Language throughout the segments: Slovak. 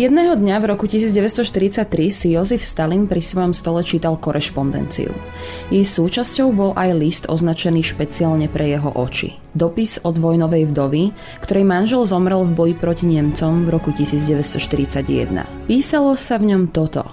Jedného dňa v roku 1943 si Jozif Stalin pri svojom stole čítal korešpondenciu. Jej súčasťou bol aj list označený špeciálne pre jeho oči. Dopis od vojnovej vdovy, ktorej manžel zomrel v boji proti Nemcom v roku 1941. Písalo sa v ňom toto.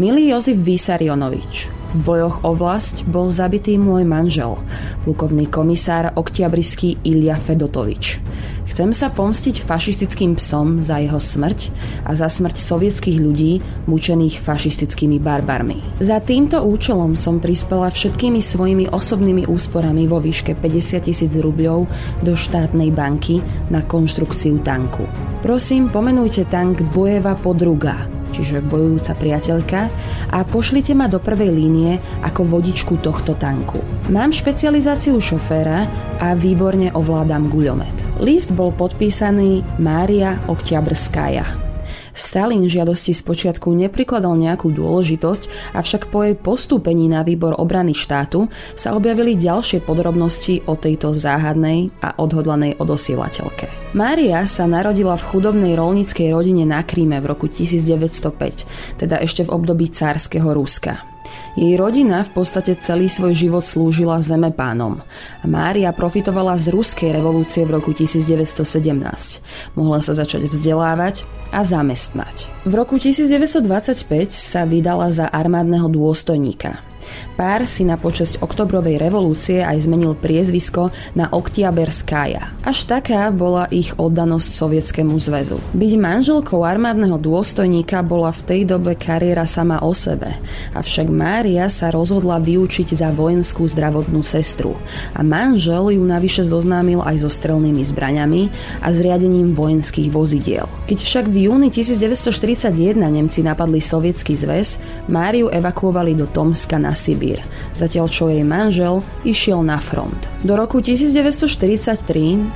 Milý Jozif Vysarionovič, v bojoch o vlast bol zabitý môj manžel, plukovný komisár Oktyabrsky Ilya Fedotovich. Chcem sa pomstiť fašistickým psom za jeho smrť a za smrť sovietských ľudí, mučených fašistickými barbarmi. Za týmto účelom som prispela všetkými svojimi osobnými úsporami vo výške 50 000 rubľov do štátnej banky na konštrukciu tanku. Prosím, pomenujte tank Bojeva podruga, čiže Bojujúca priateľka, a pošlite ma do prvej línie ako vodičku tohto tanku. Mám špecializáciu šoféra a výborne ovládam guľomet. List bol podpísaný Mária Oktyabrskaya. Stalin žiadosti spočiatku neprikladal nejakú dôležitosť, avšak po jej postúpení na výbor obrany štátu sa objavili ďalšie podrobnosti o tejto záhadnej a odhodlanej odosielateľke. Mária sa narodila v chudobnej roľníckej rodine na Kríme v roku 1905, teda ešte v období cárskeho Ruska. Jej rodina v podstate celý svoj život slúžila zemepánom. Mária profitovala z ruskej revolúcie v roku 1917. Mohla sa začať vzdelávať a zamestnať. V roku 1925 sa vydala za armádneho dôstojníka. Pár si na počesť oktobrovej revolúcie aj zmenil priezvisko na Oktyaberskaja. Až taká bola ich oddanosť Sovietskému zväzu. Byť manželkou armádneho dôstojníka bola v tej dobe kariéra sama o sebe, avšak Mária sa rozhodla vyučiť za vojenskú zdravotnú sestru a manžel ju navyše zoznámil aj so strelnými zbraňami a zriadením vojenských vozidiel. Keď však v júni 1941 Nemci napadli Sovietský zväz, Máriu evakuovali do Tomska na Sibír, zatiaľ čo jej manžel išiel na front. Do roku 1943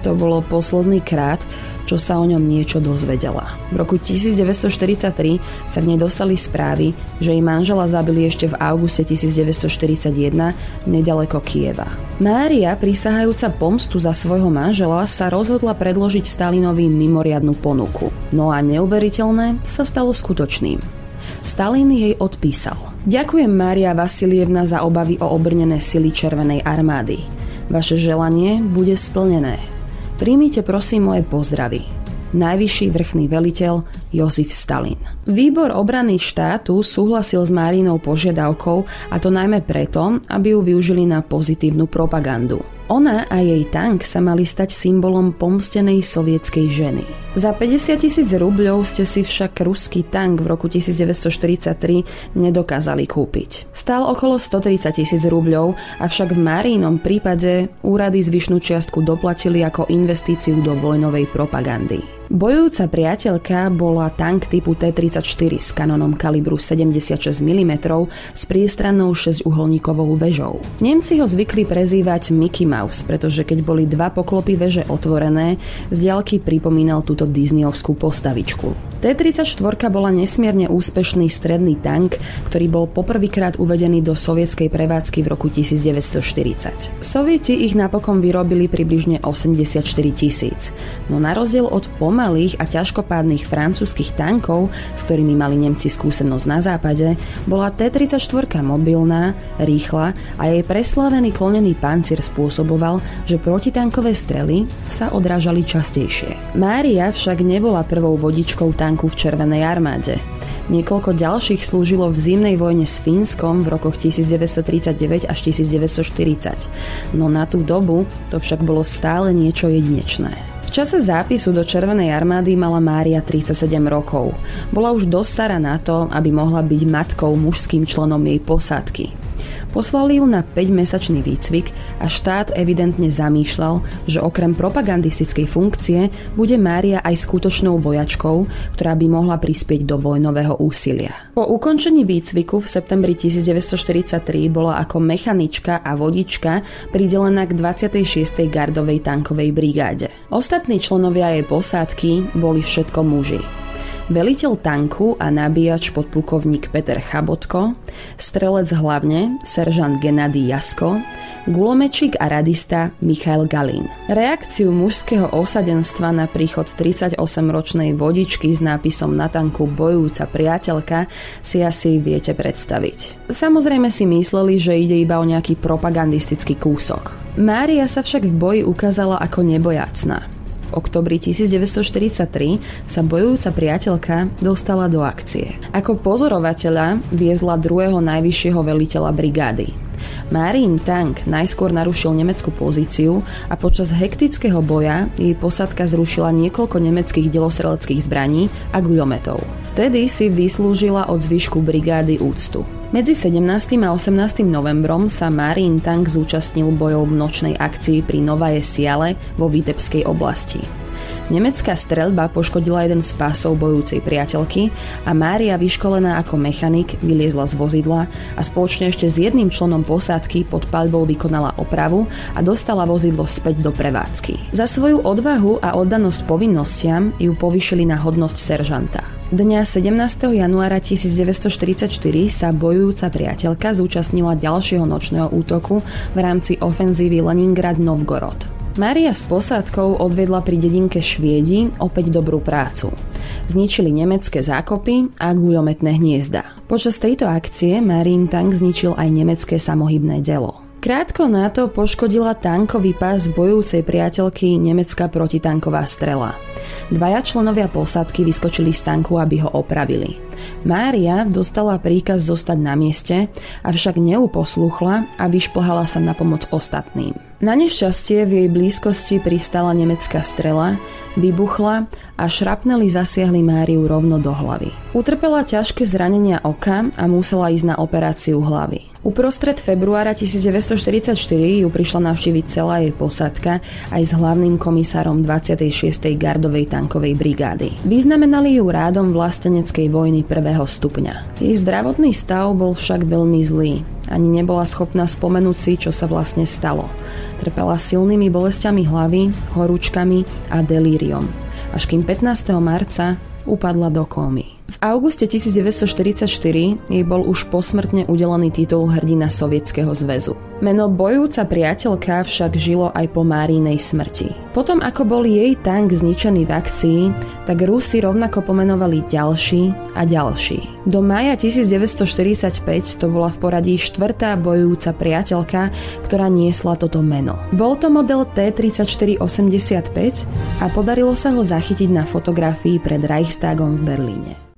to bolo posledný krát, čo sa o ňom niečo dozvedela. V roku 1943 sa k nej dostali správy, že jej manžela zabili ešte v auguste 1941 nedaleko Kyjeva. Mária, prisahajúca pomstu za svojho manžela, sa rozhodla predložiť Stalinovi mimoriadnu ponuku. No a neuveriteľné sa stalo skutočným. Stalin jej odpísal. Ďakujem, Mária Vasilievna, za obavy o obrnené sily Červenej armády. Vaše želanie bude splnené. Príjmite prosím moje pozdravy. Najvyšší vrchný veliteľ Jozif Stalin. Výbor obrany štátu súhlasil s Márinou požiadavkou, a to najmä preto, aby ju využili na pozitívnu propagandu. Ona a jej tank sa mali stať symbolom pomstenej sovietskej ženy. Za 50 000 rubľov ste si však ruský tank v roku 1943 nedokázali kúpiť. Stál okolo 130 000 rubľov, avšak v Márinom prípade úrady zvyšnú čiastku doplatili ako investíciu do vojnovej propagandy. Bojujúca priateľka bola tank typu T-34 s kanónom kalibru 76 mm s priestrannou 6-uholníkovou vežou. Nemci ho zvykli prezývať Mickey Mouse, pretože keď boli dva poklopy veže otvorené, z diaľky pripomínal túto disneyovskú postavičku. T-34 bola nesmierne úspešný stredný tank, ktorý bol poprvýkrát uvedený do sovietskej prevádzky v roku 1940. Sovieti ich napokon vyrobili približne 84 000, no na rozdiel od malých a ťažkopádnych francúzskych tankov, s ktorými mali Nemci skúsenosť na západe, bola T-34 mobilná, rýchla a jej preslávený klonený pancier spôsoboval, že protitankové strely sa odrážali častejšie. Mária však nebola prvou vodičkou tanku v Červenej armáde. Niekoľko ďalších slúžilo v zimnej vojne s Fínskom v rokoch 1939 až 1940, no na tú dobu to však bolo stále niečo jedinečné. V čase zápisu do Červenej armády mala Mária 37 rokov. Bola už dosť stará na to, aby mohla byť matkou mužským členom jej posádky. Poslali ju na 5-mesačný výcvik a štát evidentne zamýšľal, že okrem propagandistickej funkcie bude Mária aj skutočnou vojačkou, ktorá by mohla prispieť do vojnového úsilia. Po ukončení výcviku v septembri 1943 bola ako mechanička a vodička pridelená k 26. gardovej tankovej brigáde. Ostatní členovia jej posádky boli všetko muži. Veliteľ tanku a nabíjač podplukovník Peter Chabotko, strelec hlavne seržant Gennady Jasko, gulomečík a radista Michael Galín. Reakciu mužského osadenstva na príchod 38-ročnej vodičky s nápisom na tanku Bojujúca priateľka si asi viete predstaviť. Samozrejme si mysleli, že ide iba o nejaký propagandistický kúsok. Mária sa však v boji ukázala ako nebojacná. V oktobri 1943 sa Bojujúca priateľka dostala do akcie. Ako pozorovateľa viezla druhého najvyššieho veliteľa brigády. Márin tank najskôr narušil nemeckú pozíciu a počas hektického boja jej posádka zrušila niekoľko nemeckých delostreleckých zbraní a guľometov. Vtedy si vyslúžila od zvyšku brigády úctu. Medzi 17. a 18. novembrom sa Márin tank zúčastnil bojov v nočnej akcii pri Nové Siale vo Vitebskej oblasti. Nemecká streľba poškodila jeden z pásov bojúcej priateľky a Mária, vyškolená ako mechanik, vyliezla z vozidla a spoločne ešte s jedným členom posádky pod paľbou vykonala opravu a dostala vozidlo späť do prevádzky. Za svoju odvahu a oddanosť povinnostiam ju povýšili na hodnosť seržanta. Dňa 17. januára 1944 sa Bojujúca priateľka zúčastnila ďalšieho nočného útoku v rámci ofenzívy Leningrad-Novgorod. Mária s posádkou odvedla pri dedinke Švédy opäť dobrú prácu. Zničili nemecké zákopy a guľometné hniezda. Počas tejto akcie Marientank zničil aj nemecké samohybné delo. Krátko na to poškodila tankový pás Bojujúcej priateľky nemecká protitanková strela. Dvaja členovia posádky vyskočili z tanku, aby ho opravili. Mária dostala príkaz zostať na mieste, avšak neuposluchla a vyšplhala sa na pomoc ostatným. Na nešťastie v jej blízkosti pristala nemecká strela, vybuchla a šrapnely zasiahli Máriu rovno do hlavy. Utrpela ťažké zranenia oka a musela ísť na operáciu hlavy. Uprostred februára 1944 ju prišla navštíviť celá jej posádka aj s hlavným komisárom 26. gardovej tankovej brigády. Vyznamenali ju rádom vlasteneckej vojny prvého stupňa. Jej zdravotný stav bol však veľmi zlý. Ani nebola schopná spomenúť si, čo sa vlastne stalo. Trpela silnými bolestiami hlavy, horúčkami a delíriom. Až kým 15. marca upadla do kómy. V auguste 1944 jej bol už posmrtne udelený titul Hrdina Sovietskeho zväzu. Meno Bojujúca priateľka však žilo aj po Márinej smrti. Potom, ako bol jej tank zničený v akcii, tak Rusi rovnako pomenovali ďalší a ďalší. Do mája 1945 to bola v poradí štvrtá Bojujúca priateľka, ktorá niesla toto meno. Bol to model T-34-85 a podarilo sa ho zachytiť na fotografii pred Reichstagom v Berlíne.